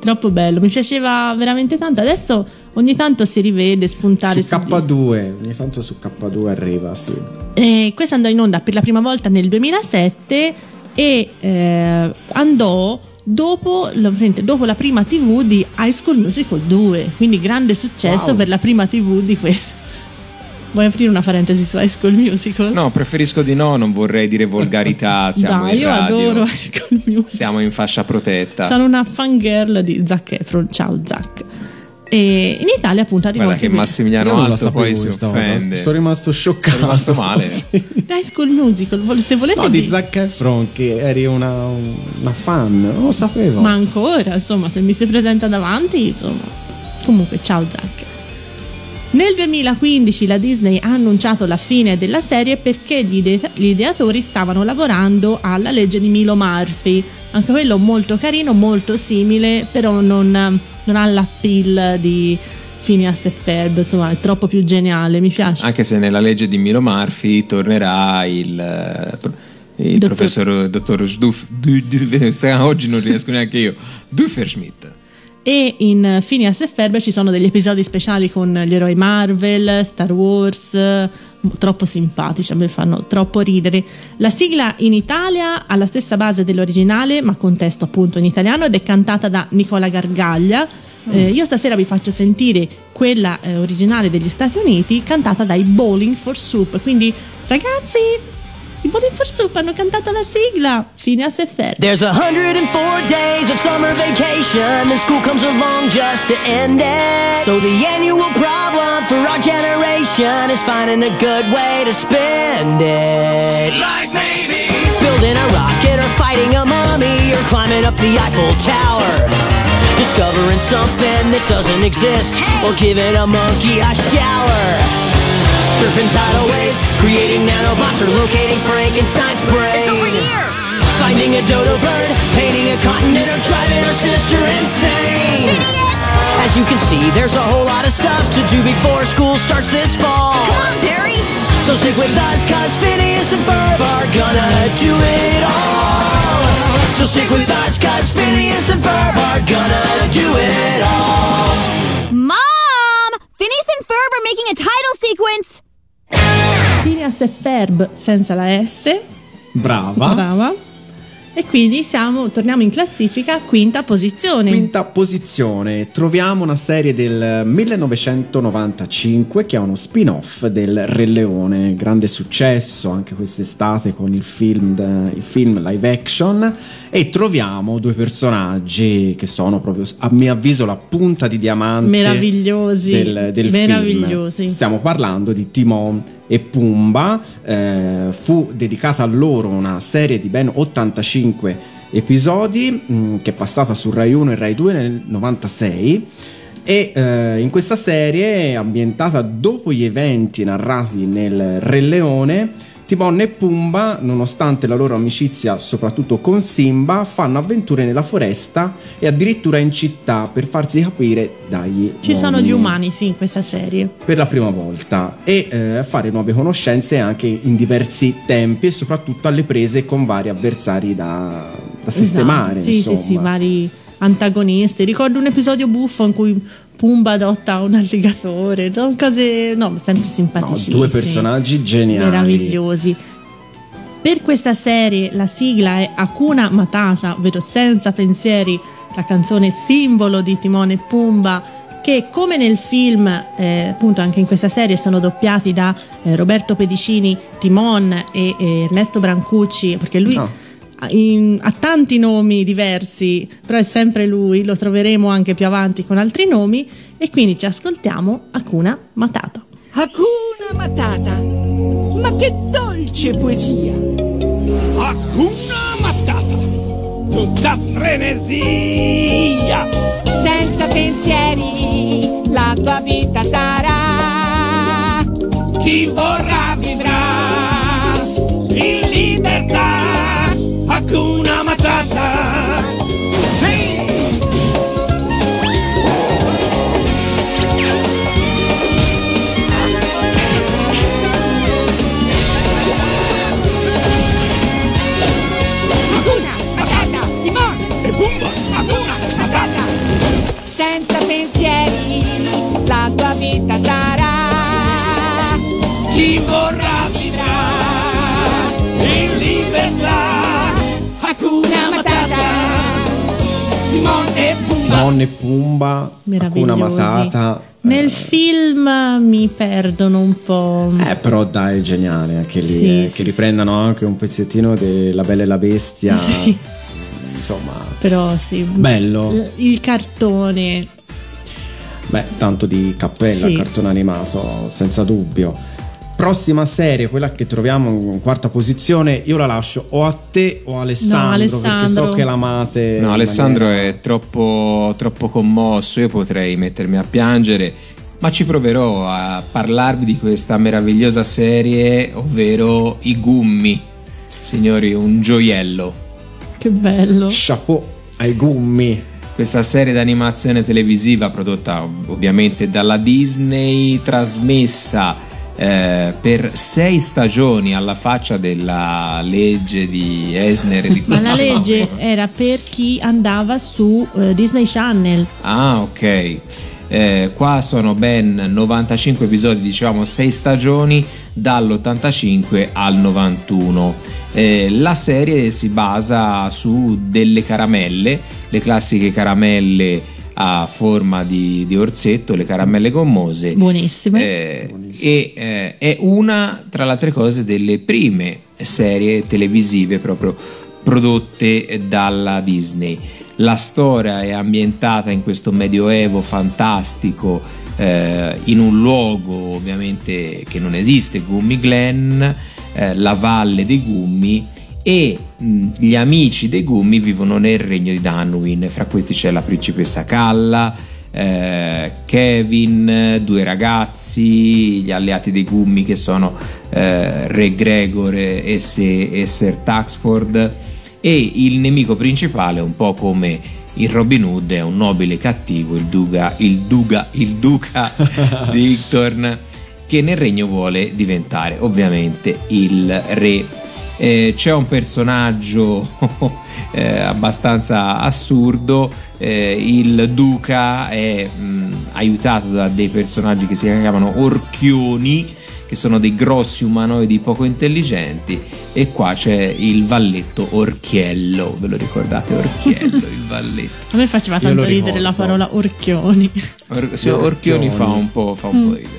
Troppo bello, mi piaceva veramente tanto. Adesso ogni tanto si rivede spuntare su, su K due, ogni tanto su K due arriva, sì. E questo andò in onda per la prima volta nel duemilasette e eh, andò Dopo, dopo la prima tivù di High School Musical due, quindi grande successo, wow. Per la prima tivù di questo. Vuoi aprire una parentesi su High School Musical? No, preferisco di no, non vorrei dire volgarità. Siamo Dai, in io radio. Adoro High School Musical. Siamo in fascia protetta. Sono una fangirl di Zac Efron. Ciao Zac. E in Italia appunto arrivò guarda che Massimiliano Alto sapevo, poi si offende. Sono rimasto scioccato, sono rimasto male. Sì. High School Musical, se volete no, di Zac Efron, che eri una, una fan, non lo sapevo. Ma ancora, insomma, se mi si presenta davanti, insomma. Comunque, ciao Zac. Nel duemilaquindici la Disney ha annunciato la fine della serie perché gli, ide- gli ideatori stavano lavorando alla legge di Milo Murphy. Anche quello molto carino, molto simile, però non... non ha l'appeal di Phineas e Ferb, insomma è troppo più geniale, mi piace. Anche se nella legge di Milo Murphy tornerà il, il dottor... professor dottor Sduff, du, du, oggi non riesco neanche io, Dufferschmidt. E in Phineas e Ferb ci sono degli episodi speciali con gli eroi Marvel, Star Wars, troppo simpatici, mi fanno troppo ridere. La sigla in Italia ha la stessa base dell'originale, ma con testo appunto in italiano, ed è cantata da Nicola Gargaglia. Mm. Eh, io stasera vi faccio sentire quella eh, originale degli Stati Uniti, cantata dai Bowling for Soup. Quindi, ragazzi, i Bowling for Soup hanno cantato la sigla Phineas e Ferb. There's one hundred four days of summer vacation and school comes along just to end it. So the annual problem for our generation is finding a good way to spend it. Like maybe building a rocket or fighting a mummy or climbing up the Eiffel Tower. Discovering something that doesn't exist or giving a monkey a shower. Surfing tidal waves, creating nanobots, or locating Frankenstein's brain. It's over here! Finding a dodo bird, painting a continent, or driving her sister insane. Idiot! As you can see, there's a whole lot of stuff to do before school starts this fall. Come on, Barry! So stick with us, cause Phineas and Ferb are gonna do it all. So stick with us, cause Phineas and Ferb are gonna do it all. Mom! Phineas and Ferb are making a title sequence! Phineas e Ferb senza la S. Brava. Brava. E quindi siamo, torniamo in classifica, quinta posizione. Quinta posizione. Troviamo una serie del millenovecentonovantacinque che è uno spin-off del Re Leone. Grande successo anche quest'estate con il film, il film live action. E troviamo due personaggi che sono proprio, a mio avviso, la punta di diamante. Meravigliosi. Del, del Meravigliosi. Film. Stiamo parlando di Timon e Pumba. Eh, fu dedicata a loro una serie di ben ottantacinque episodi mh, che è passata su Rai uno e Rai due nel novantasei E eh, in questa serie, ambientata dopo gli eventi narrati nel Re Leone, Timon e Pumba, nonostante la loro amicizia soprattutto con Simba, fanno avventure nella foresta e addirittura in città per farsi capire dagli uomini. Ci sono gli umani, sì, in questa serie. Per la prima volta. E eh, fare nuove conoscenze anche in diversi tempi e soprattutto alle prese con vari avversari da, da sistemare. Esatto, sì, insomma. Sì, sì, vari antagonisti. Ricordo un episodio buffo in cui Pumba adotta un alligatore, no? Cose, no, sempre simpaticissime. No, due personaggi geniali, meravigliosi. Per questa serie la sigla è Hakuna Matata, ovvero senza pensieri, la canzone simbolo di Timon e Pumba, che come nel film, eh, appunto anche in questa serie sono doppiati da eh, Roberto Pedicini, Timon e, e Ernesto Brancucci, perché lui... No. In, ha tanti nomi diversi, però è sempre lui, lo troveremo anche più avanti con altri nomi, e quindi ci ascoltiamo Hakuna Matata. Hakuna Matata, ma che dolce poesia! Hakuna Matata, tutta frenesia, senza pensieri la tua vita sarà, chi vorrà vivrà in libertà. Hakuna Matata, hey! Hakuna Matata, Timon e Pumba, Hakuna Matata, senza pensieri la tua vita sarà, chi vorrà vivrà in libertà. Hakuna Matata, Timon e Pumba. Timon e Pumba, Hakuna Matata. Nel eh. film mi perdono un po'. Eh, però dai, è geniale anche lì. Sì, eh, sì, che riprendano anche un pezzettino della Bella e la Bestia. Sì. Insomma. Però sì. Bello. Il cartone. Beh, tanto di cappella, sì. Cartone animato, senza dubbio. Prossima serie, quella che troviamo in quarta posizione, io la lascio o a te o a Alessandro, no, Alessandro. Perché so che l'amate. No, Alessandro maniera... è troppo, troppo commosso, io potrei mettermi a piangere, ma ci proverò a parlarvi di questa meravigliosa serie, ovvero I Gummi. Signori, un gioiello. Che bello. Chapeau ai Gummi. Questa serie d'animazione televisiva prodotta ovviamente dalla Disney, trasmessa Eh, per sei stagioni, alla faccia della legge di Eisner di ma la legge era per chi andava su eh, Disney Channel. Ah, ok. Eh, qua sono ben novantacinque episodi, diciamo sei stagioni dall'ottantacinque al novantuno. Eh, la serie si basa su delle caramelle, le classiche caramelle a forma di, di orsetto, le caramelle gommose, buonissime, eh, buonissime. E eh, è una tra le altre cose delle prime serie televisive proprio prodotte dalla Disney. La storia è ambientata in questo medioevo fantastico, eh, in un luogo ovviamente che non esiste, Gummi Glen, eh, la valle dei Gummi, e gli amici dei Gummi vivono nel regno di Dunwin. Fra questi c'è la principessa Calla, eh, Kevin, due ragazzi, gli alleati dei Gummi che sono eh, Re Gregor e, se, e Sir Taxford, e il nemico principale, un po' come il Robin Hood, è un nobile cattivo, il Duca, il Duca, il Duca di Ictorn, che nel regno vuole diventare ovviamente il re. Eh, c'è un personaggio eh, abbastanza assurdo, eh, il duca è mh, aiutato da dei personaggi che si chiamano orchioni, che sono dei grossi umanoidi poco intelligenti, e qua c'è il valletto Orchiello, ve lo ricordate Orchiello, il valletto? A me faceva tanto ridere la parola orchioni. Or- sì, orchioni, orchioni fa un po', fa un mm. po' ridere.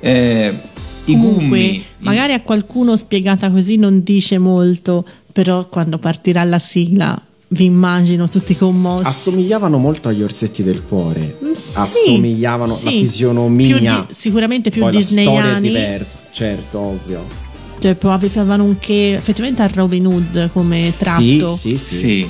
Eh, Comunque, Gummi. Magari a qualcuno spiegata così non dice molto, però quando partirà la sigla vi immagino tutti commossi. Assomigliavano molto agli orsetti del cuore, sì, assomigliavano, sì. La fisionomia più di, sicuramente più poi disneyani. La storia è diversa, certo, ovvio. Cioè poi avevano un che effettivamente a Robin Hood come tratto. Sì, sì, sì, sì.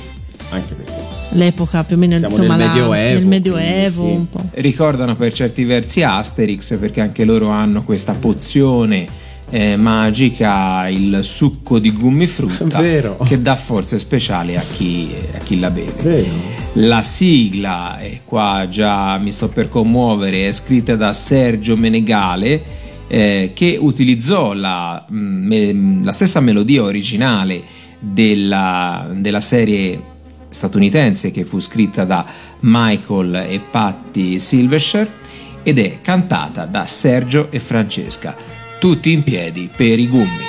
Anche perché l'epoca più o meno, siamo insomma, nel Medioevo, la, nel Medioevo quindi, sì, un po'. Ricordano per certi versi Asterix, perché anche loro hanno questa pozione Eh, magica, il succo di gummifrutta, vero, che dà forze speciali a chi, a chi la beve. Vero. La sigla, e qua già mi sto per commuovere, è scritta da Sergio Menegale, eh, che utilizzò la, me, la stessa melodia originale della, della serie statunitense che fu scritta da Michael e Patty Silvershire ed è cantata da Sergio e Francesca. Tutti in piedi per i gummi.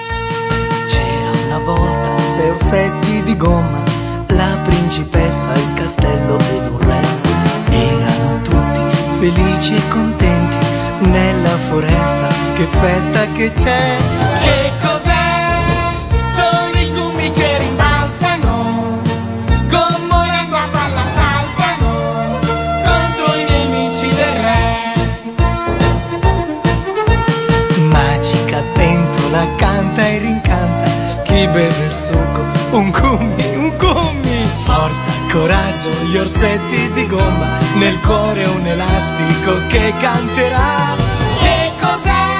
C'era una volta sei orsetti di gomma, la principessa e il castello ed un re. Erano tutti felici e contenti nella foresta, che festa che c'è. Che cos'è? Sono i gummi che rimbalzano, con morango a palla saltano contro i nemici del re. La canta e rincanta chi beve il succo, un gummi, un gummi. Forza, coraggio, gli orsetti di gomma, nel cuore un elastico che canterà. Che cos'è?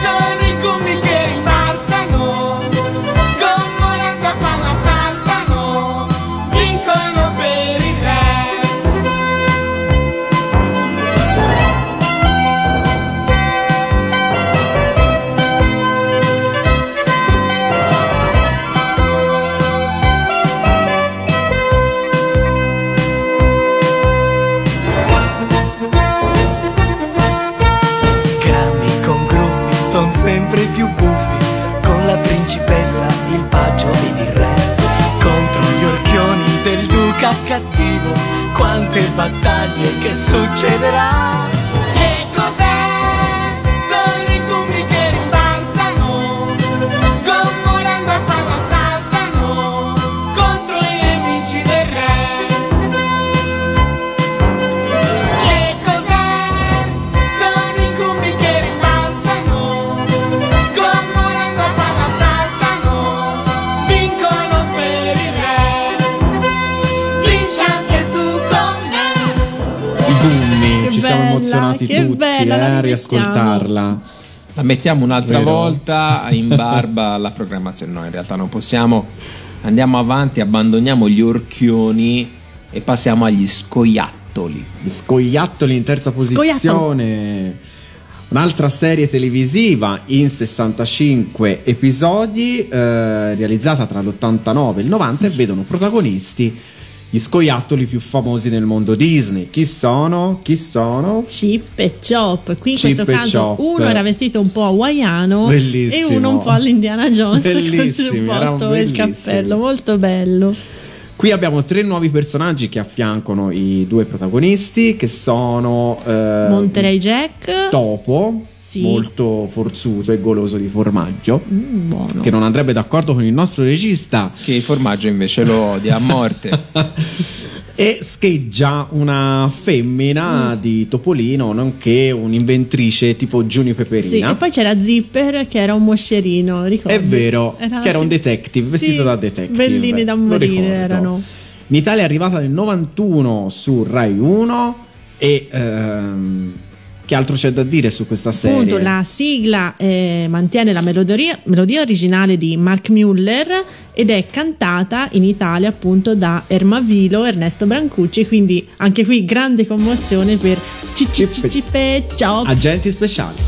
Sono i gummi che rimbalzano, con morango a palla saltano, vincono per il re. Son sempre più buffi, con la principessa, il paggio ed il re. Contro gli orchioni del duca cattivo, quante battaglie che succederà. Che cos'è? Sono i gummi che rimbalzano, con morango a palla saltano contro i nemici del re. Che cos'è? Sono i gummi che rimbalzano, ci siamo emozionati bella, tutti bella, eh, a riascoltarla. La mettiamo un'altra Vero. volta in barba alla programmazione. No, in realtà non possiamo, andiamo avanti, abbandoniamo gli orchioni e passiamo agli scoiattoli. Scoiattoli in terza posizione. Scoiattoli. Un'altra serie televisiva in sessantacinque episodi, eh, realizzata tra l'ottantanove e il novanta, e vedono protagonisti gli scoiattoli più famosi nel mondo Disney. Chi sono? Chi sono? Chip e Chop. Qui in Chip questo caso Chop. Uno era vestito un po' hawaiano, bellissimo, e uno un po' all'Indiana Jones, bellissimo, con il cappello, molto bello. Qui abbiamo tre nuovi personaggi che affiancano i due protagonisti, che sono eh, Monterey Jack, Topo, sì, molto forzuto e goloso di formaggio, mm, buono, che non andrebbe d'accordo con il nostro regista, che il formaggio invece lo odia a morte. E scheggia una femmina mm. di Topolino, nonché un'inventrice tipo Giuni Peperina. Sì, e poi c'era Zipper, che era un moscerino, ricordi? È vero, era, che era un detective, vestito sì, da detective. Bellini da morire erano. In Italia è arrivata nel novantuno su Rai uno e... Ehm, che altro c'è da dire su questa serie? Appunto, la sigla eh, mantiene la melodia, melodia originale di Mark Müller ed è cantata in Italia appunto da Ermavilo, Ernesto Brancucci, quindi anche qui grande commozione per Ciccipe Ciao. Agenti speciali.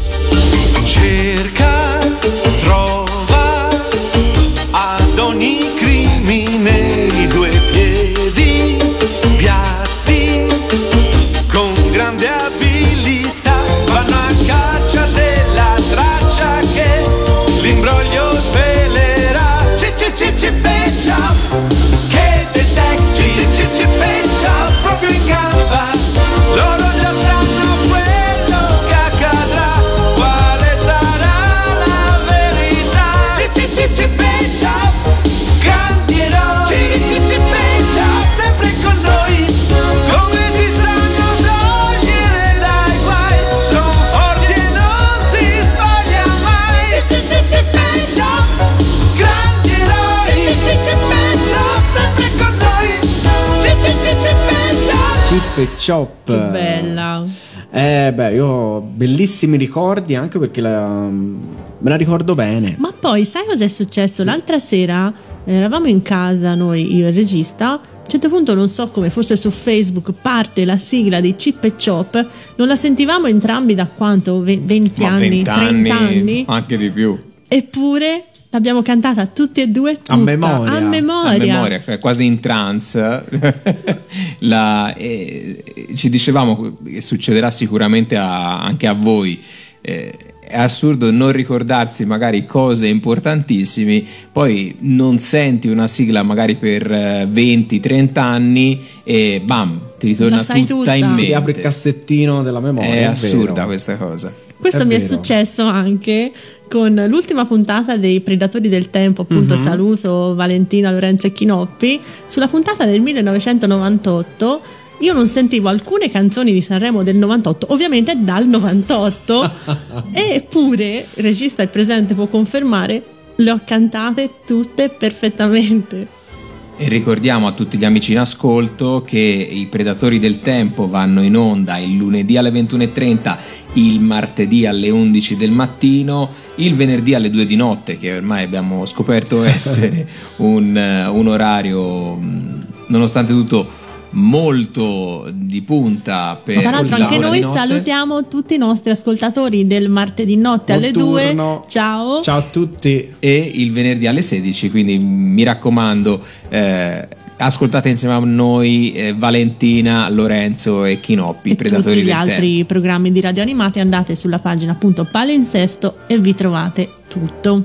Cerca, trova ad ogni crimine i due piedi piatti con grande abilità. L'imbroglio svelerà. Ci-ci-ci-ci-peccia. Che detective. Ci-ci-ci-peccia. Proprio in gamba. Loro già sanno quello che accadrà. Quale sarà e Chop. Che bella. Eh beh, io ho bellissimi ricordi, anche perché la, me la ricordo bene. Ma poi sai cosa è successo? Sì. L'altra sera eravamo in casa noi, io e il regista. A un certo punto, non so come, forse su Facebook parte la sigla di Chip e Chop. Non la sentivamo entrambi da quanto? venti anni, trenta anni, anche di più. Eppure l'abbiamo cantata tutti e due, tutta, a memoria, a memoria, a memoria, quasi in trance. La, eh, ci dicevamo che succederà sicuramente a, anche a voi. Eh, è assurdo non ricordarsi magari cose importantissime, poi non senti una sigla magari per venti trenta anni e bam, ti ritorna tutta, tutta in mente. Si apre il cassettino della memoria. È, è assurda, vero, questa cosa. Questo è mi vero. È successo anche con l'ultima puntata dei Predatori del Tempo, appunto. Mm-hmm. Saluto Valentina, Lorenzo e Chinoppi. Sulla puntata del millenovecentonovantotto io non sentivo alcune canzoni di Sanremo del novantotto, ovviamente dal novantotto, eppure il regista e presente può confermare, le ho cantate tutte perfettamente. E ricordiamo a tutti gli amici in ascolto che i Predatori del Tempo vanno in onda il lunedì alle ventuno e trenta, il martedì alle undici del mattino, il venerdì alle due di notte, che ormai abbiamo scoperto essere un, un orario nonostante tutto molto di punta. Per tra l'altro anche noi salutiamo tutti i nostri ascoltatori del martedì notte notturno alle due. Ciao ciao a tutti. E il venerdì alle sedici, quindi mi raccomando, eh, ascoltate insieme a noi eh, Valentina, Lorenzo e Chinoppi, e Predatori del Tempo. Tutti gli altri tempo. Programmi di Radio Animati, andate sulla pagina appunto Palinsesto e vi trovate tutto.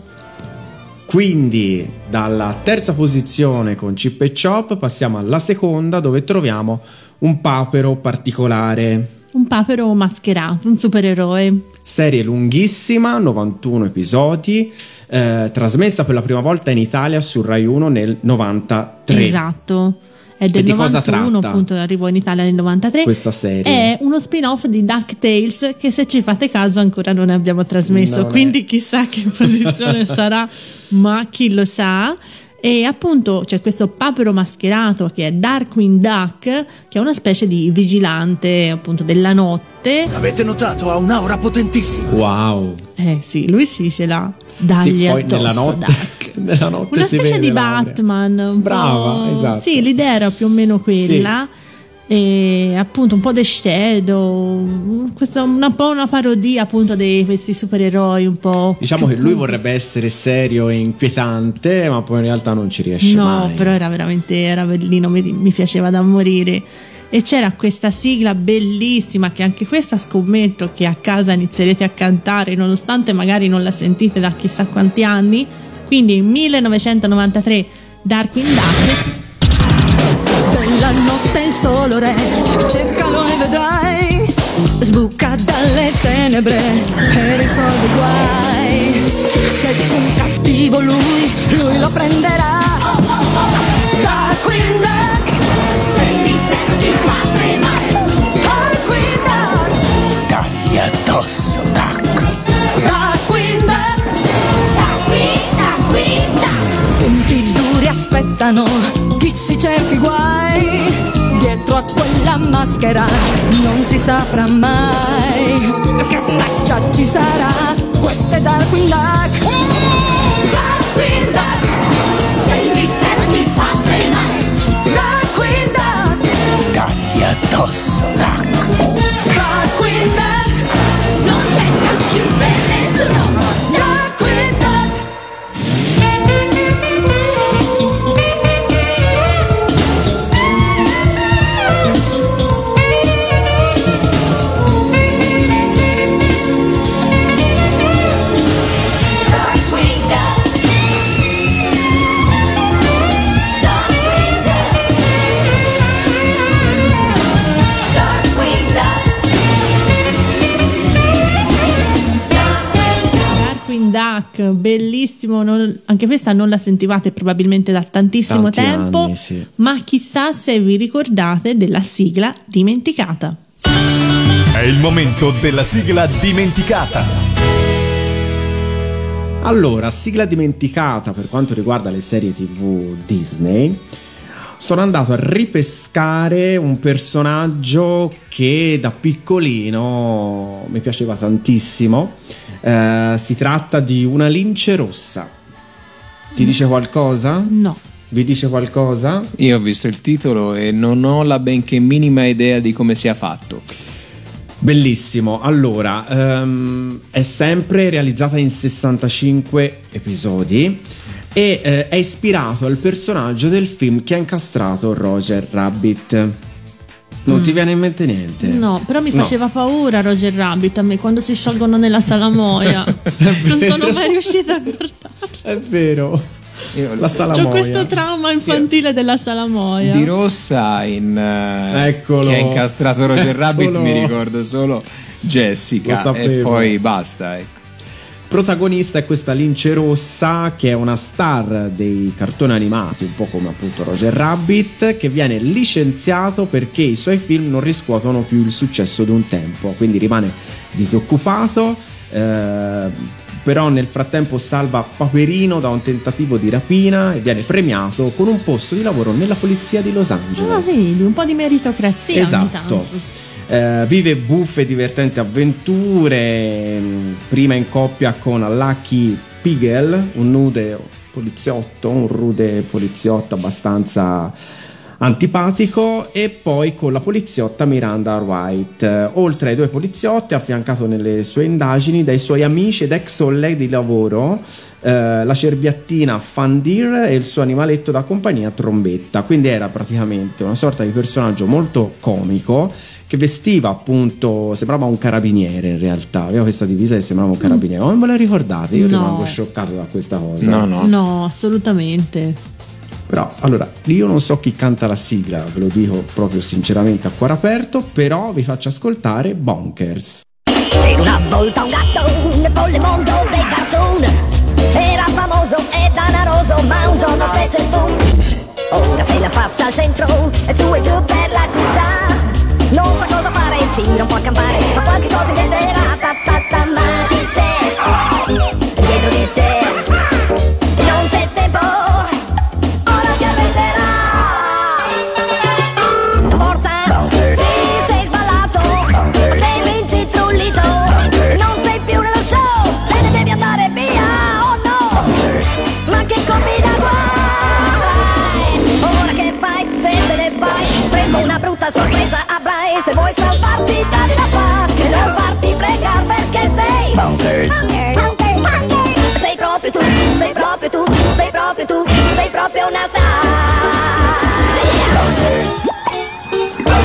Quindi dalla terza posizione con Chip e Chop passiamo alla seconda, dove troviamo un papero particolare. Un papero mascherato, un supereroe. Serie lunghissima, novantuno episodi, eh, trasmessa per la prima volta in Italia su Rai uno nel novantatré. Esatto. È del novantuno, appunto, arrivò in Italia nel novantatré. Questa serie è uno spin-off di DuckTales, che se ci fate caso ancora non abbiamo trasmesso, non quindi è. Chissà che posizione sarà, ma chi lo sa. E appunto c'è questo papero mascherato che è Darkwing Duck, che è una specie di vigilante appunto della notte. Avete notato? Ha un'aura potentissima. Wow. Eh sì, lui sì ce l'ha. Dagli sì, poi addosso, nella notte, nella notte una si specie vede di Batman, un brava, esatto. Sì, l'idea era più o meno quella. Sì. E appunto un po' The Shadow, questa un po' una parodia appunto di questi supereroi un po'. Diciamo che lui vorrebbe essere serio e inquietante, ma poi in realtà non ci riesce no, mai. No, però era veramente era bellino, mi, mi piaceva da morire. E c'era questa sigla bellissima, che anche questa scommetto che a casa inizierete a cantare, nonostante magari non la sentite da chissà quanti anni. Quindi millenovecentonovantatré, Darkwing Duck. La notte il solo re, cercalo e vedrai, sbuca dalle tenebre e risolve i guai. Se c'è un cattivo lui, lui lo prenderà. Darkwing Duck, sei il mistero di padre Max. Darkwing Duck, tagli addosso Duck. Darkwing Duck, Darkwing, Darkwing Duck. Tempi duri aspettano chi si cerca i guai, dietro a quella maschera non si saprà mai che faccia ci sarà, questo è Darkwing Duck. Darkwing Duck, sei il mistero di padre Max. Darkwing Duck, dagli addosso Duck. Darkwing Duck, non c'è scambio per nessuno. Darkwing Duck. Duck, bellissimo, non, anche questa non la sentivate probabilmente da tantissimo Tanti tempo, anni, sì. Ma chissà se vi ricordate della sigla dimenticata. È il momento della sigla dimenticata. Allora, sigla dimenticata per quanto riguarda le serie tivù Disney. sono andato a ripescare un personaggio che da piccolino mi piaceva tantissimo. Eh, si tratta di una lince rossa. Ti dice qualcosa? No. Vi dice qualcosa? Io ho visto il titolo e non ho la benché minima idea di come sia fatto. Bellissimo. Allora, um, è sempre realizzata in sessantacinque episodi e eh, è ispirato al personaggio del film che ha incastrato Roger Rabbit. Non mm. ti viene in mente niente? No, però mi faceva no. paura Roger Rabbit a me quando si sciolgono nella salamoia. Non sono mai riuscita a guardarlo. È vero. Io, la salamoia. C'ho questo trauma infantile Io. della salamoia. Di rossa in eh, Eccolo. Che ha incastrato Roger Eccolo. Rabbit, mi ricordo solo Jessica e poi basta, ecco. Protagonista è questa lince rossa che è una star dei cartoni animati, un po' come appunto Roger Rabbit, che viene licenziato perché i suoi film non riscuotono più il successo di un tempo, quindi rimane disoccupato. eh, Però nel frattempo salva Paperino da un tentativo di rapina e viene premiato con un posto di lavoro nella polizia di Los Angeles. Ah, vedi, un po' di meritocrazia. Esatto. Ogni tanto. Eh, vive buffe e divertenti avventure, prima in coppia con Lucky Pigel, un nude poliziotto, un rude poliziotto abbastanza antipatico, e poi con la poliziotta Miranda White. Oltre ai due poliziotti, affiancato nelle sue indagini dai suoi amici ed ex colleghi di lavoro, eh, la cerbiattina Fandir e il suo animaletto da compagnia Trombetta. Quindi era praticamente una sorta di personaggio molto comico che vestiva appunto, sembrava un carabiniere in realtà, aveva questa divisa che sembrava un carabiniere. Non me la ricordate? Io no. rimango scioccato da questa cosa. No, no, no, assolutamente. Però, allora, io non so chi canta la sigla, ve lo dico proprio sinceramente a cuore aperto, però vi faccio ascoltare Bonkers. C'era una volta un gatto nel folle mondo dei cartoon, era famoso e danaroso, ma un giorno fece il boom. Ora se la spassa al centro e su e giù per la città, non sa cosa fare, il tigre non può campare, ma qualche cosa inventerà. Ta ta ta, ma chi c'è dietro di te? Non c'è tempo, sorpresa avrai se vuoi salvarti dai da qua, che non farti pregare perché sei Bonkers. Bonkers, Bonkers, sei proprio tu, sei proprio tu, sei proprio tu, sei proprio una star.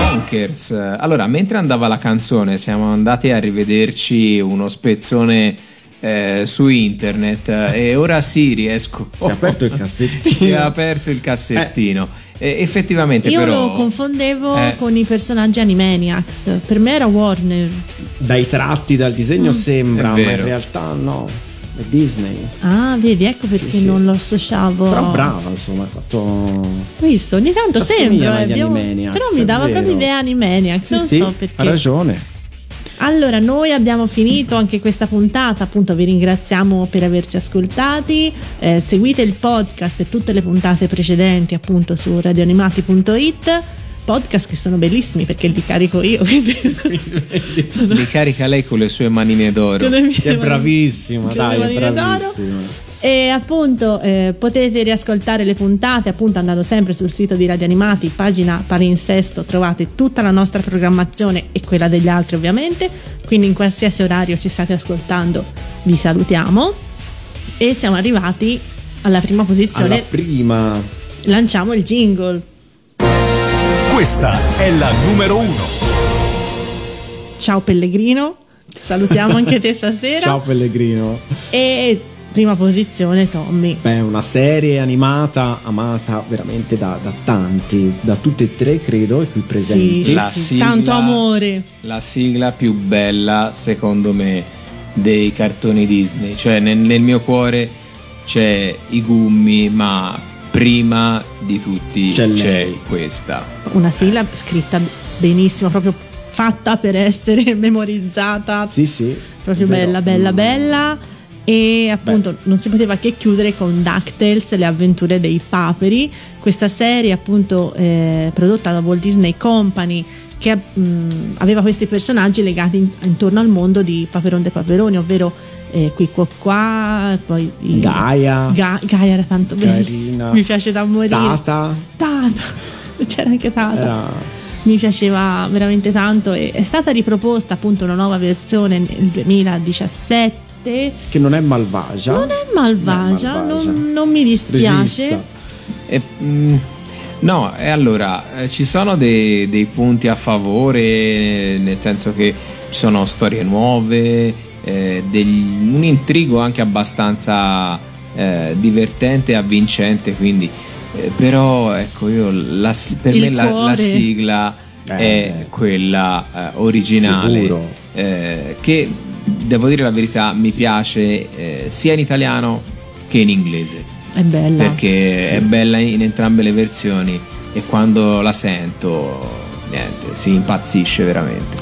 Bonkers. Allora, mentre andava la canzone siamo andati a rivederci uno spezzone Eh, su internet e ora sì, riesco. Si è aperto il cassettino. Si è aperto il cassettino. Eh. E effettivamente io però lo confondevo eh. con i personaggi Animaniacs. Per me era Warner. Dai tratti, dal disegno mm. sembra, ma in realtà no. È Disney. Ah, vedi, ecco perché sì, sì. non lo associavo. Però brava, insomma, ha fatto. Visto, ogni tanto ci sembra. Eh, abbiamo... Però mi dava proprio idea Animaniacs. Sì, non sì, so perché. Ha ragione. Allora, noi abbiamo finito anche questa puntata, appunto vi ringraziamo per averci ascoltati, eh, seguite il podcast e tutte le puntate precedenti appunto su radio animati punto it, podcast che sono bellissimi perché li carico io. Li carica lei con le sue manine d'oro. È bravissima, dai, è bravissima. E appunto eh, potete riascoltare le puntate appunto andando sempre sul sito di Radio Animati, pagina palinsesto, trovate tutta la nostra programmazione e quella degli altri ovviamente, quindi in qualsiasi orario ci state ascoltando vi salutiamo e siamo arrivati alla prima posizione. Alla prima. Lanciamo il jingle. Questa è la numero uno. Ciao Pellegrino, salutiamo anche te stasera. Ciao Pellegrino. E prima posizione, Tommy. Beh, una serie animata amata veramente da, da tanti, da tutte e tre credo, e qui presenti. Sì, la sì, sigla, tanto amore. La sigla più bella, secondo me, dei cartoni Disney. Cioè, nel, nel mio cuore c'è i Gummi, ma prima di tutti c'è, c'è questa. Una sigla scritta benissimo, proprio fatta per essere memorizzata. Sì, sì. Proprio vero. bella, bella, bella. e appunto Beh. non si poteva che chiudere con DuckTales, le avventure dei paperi, questa serie appunto eh, prodotta da Walt Disney Company, che mh, aveva questi personaggi legati in, intorno al mondo di Paperon de Paperoni, ovvero eh, qui qua, qua poi i, Gaia Ga, Gaia era tanto bellina, mi piace da morire, Tata Tata c'era anche Tata era... mi piaceva veramente tanto, e è stata riproposta appunto una nuova versione nel duemiladiciassette che non è malvagia, non è malvagia, non, è malvagia. non, non mi dispiace. E, mh, no, e allora eh, ci sono dei, dei punti a favore, nel senso che ci sono storie nuove, eh, degli, un intrigo anche abbastanza eh, divertente e avvincente, quindi eh, però ecco, io la, per Il me la, la sigla eh, è eh. quella eh, originale eh, che devo dire la verità, mi piace eh, sia in italiano che in inglese. È bella. Perché sì. è bella in entrambe le versioni, e quando la sento, niente, si impazzisce veramente.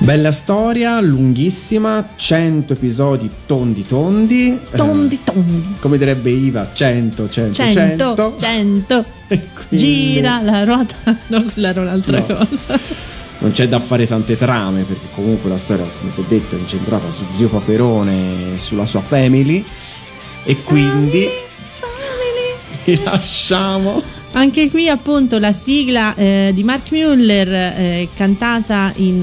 Bella storia, lunghissima, cento episodi tondi tondi. Tondi tondi. Eh, come direbbe Iva, cento, cento, cento. Cento. Gira la ruota, non quella era un'altra no. cosa. Non c'è da fare tante trame, perché comunque la storia, come si è detto, è incentrata su Zio Paperone e sulla sua family. E quindi vi lasciamo. Anche qui appunto la sigla eh, di Mark Müller, eh, cantata in,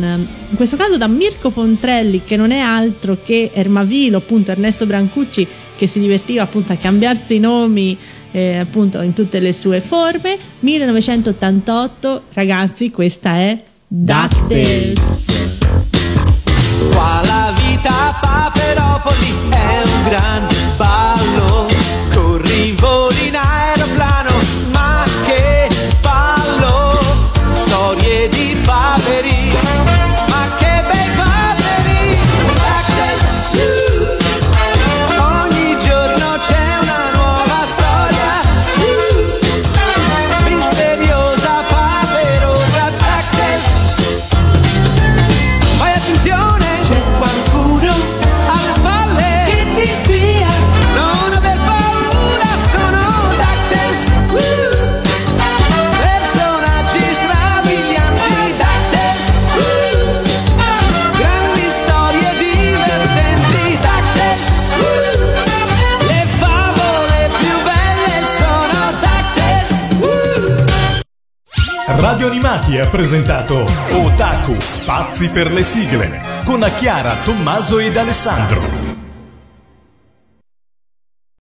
in questo caso da Mirko Pontrelli, che non è altro che Ermavilo, appunto Ernesto Brancucci, che si divertiva appunto a cambiarsi i nomi eh, appunto in tutte le sue forme. millenovecentottantotto, ragazzi, questa è DuckTales. Qua la vita a Paperopoli è un gran ballo, corri, voli in aeroplano, ma che spallo, storie di paperi, ma che bei paperi. DuckTales, ogni giorno c'è una nuova storia misteriosa, paperosa. DuckTales, c'è qualcuno alle spalle che ti spia, non aver paura, sono DuckTales, uh, personaggi strabilianti, DuckTales, uh, grandi storie divertenti, DuckTales, uh, le favole più belle sono DuckTales. uh. Radio Animati ha presentato Otaku pazzi per le sigle, con Chiara, Tommaso ed Alessandro.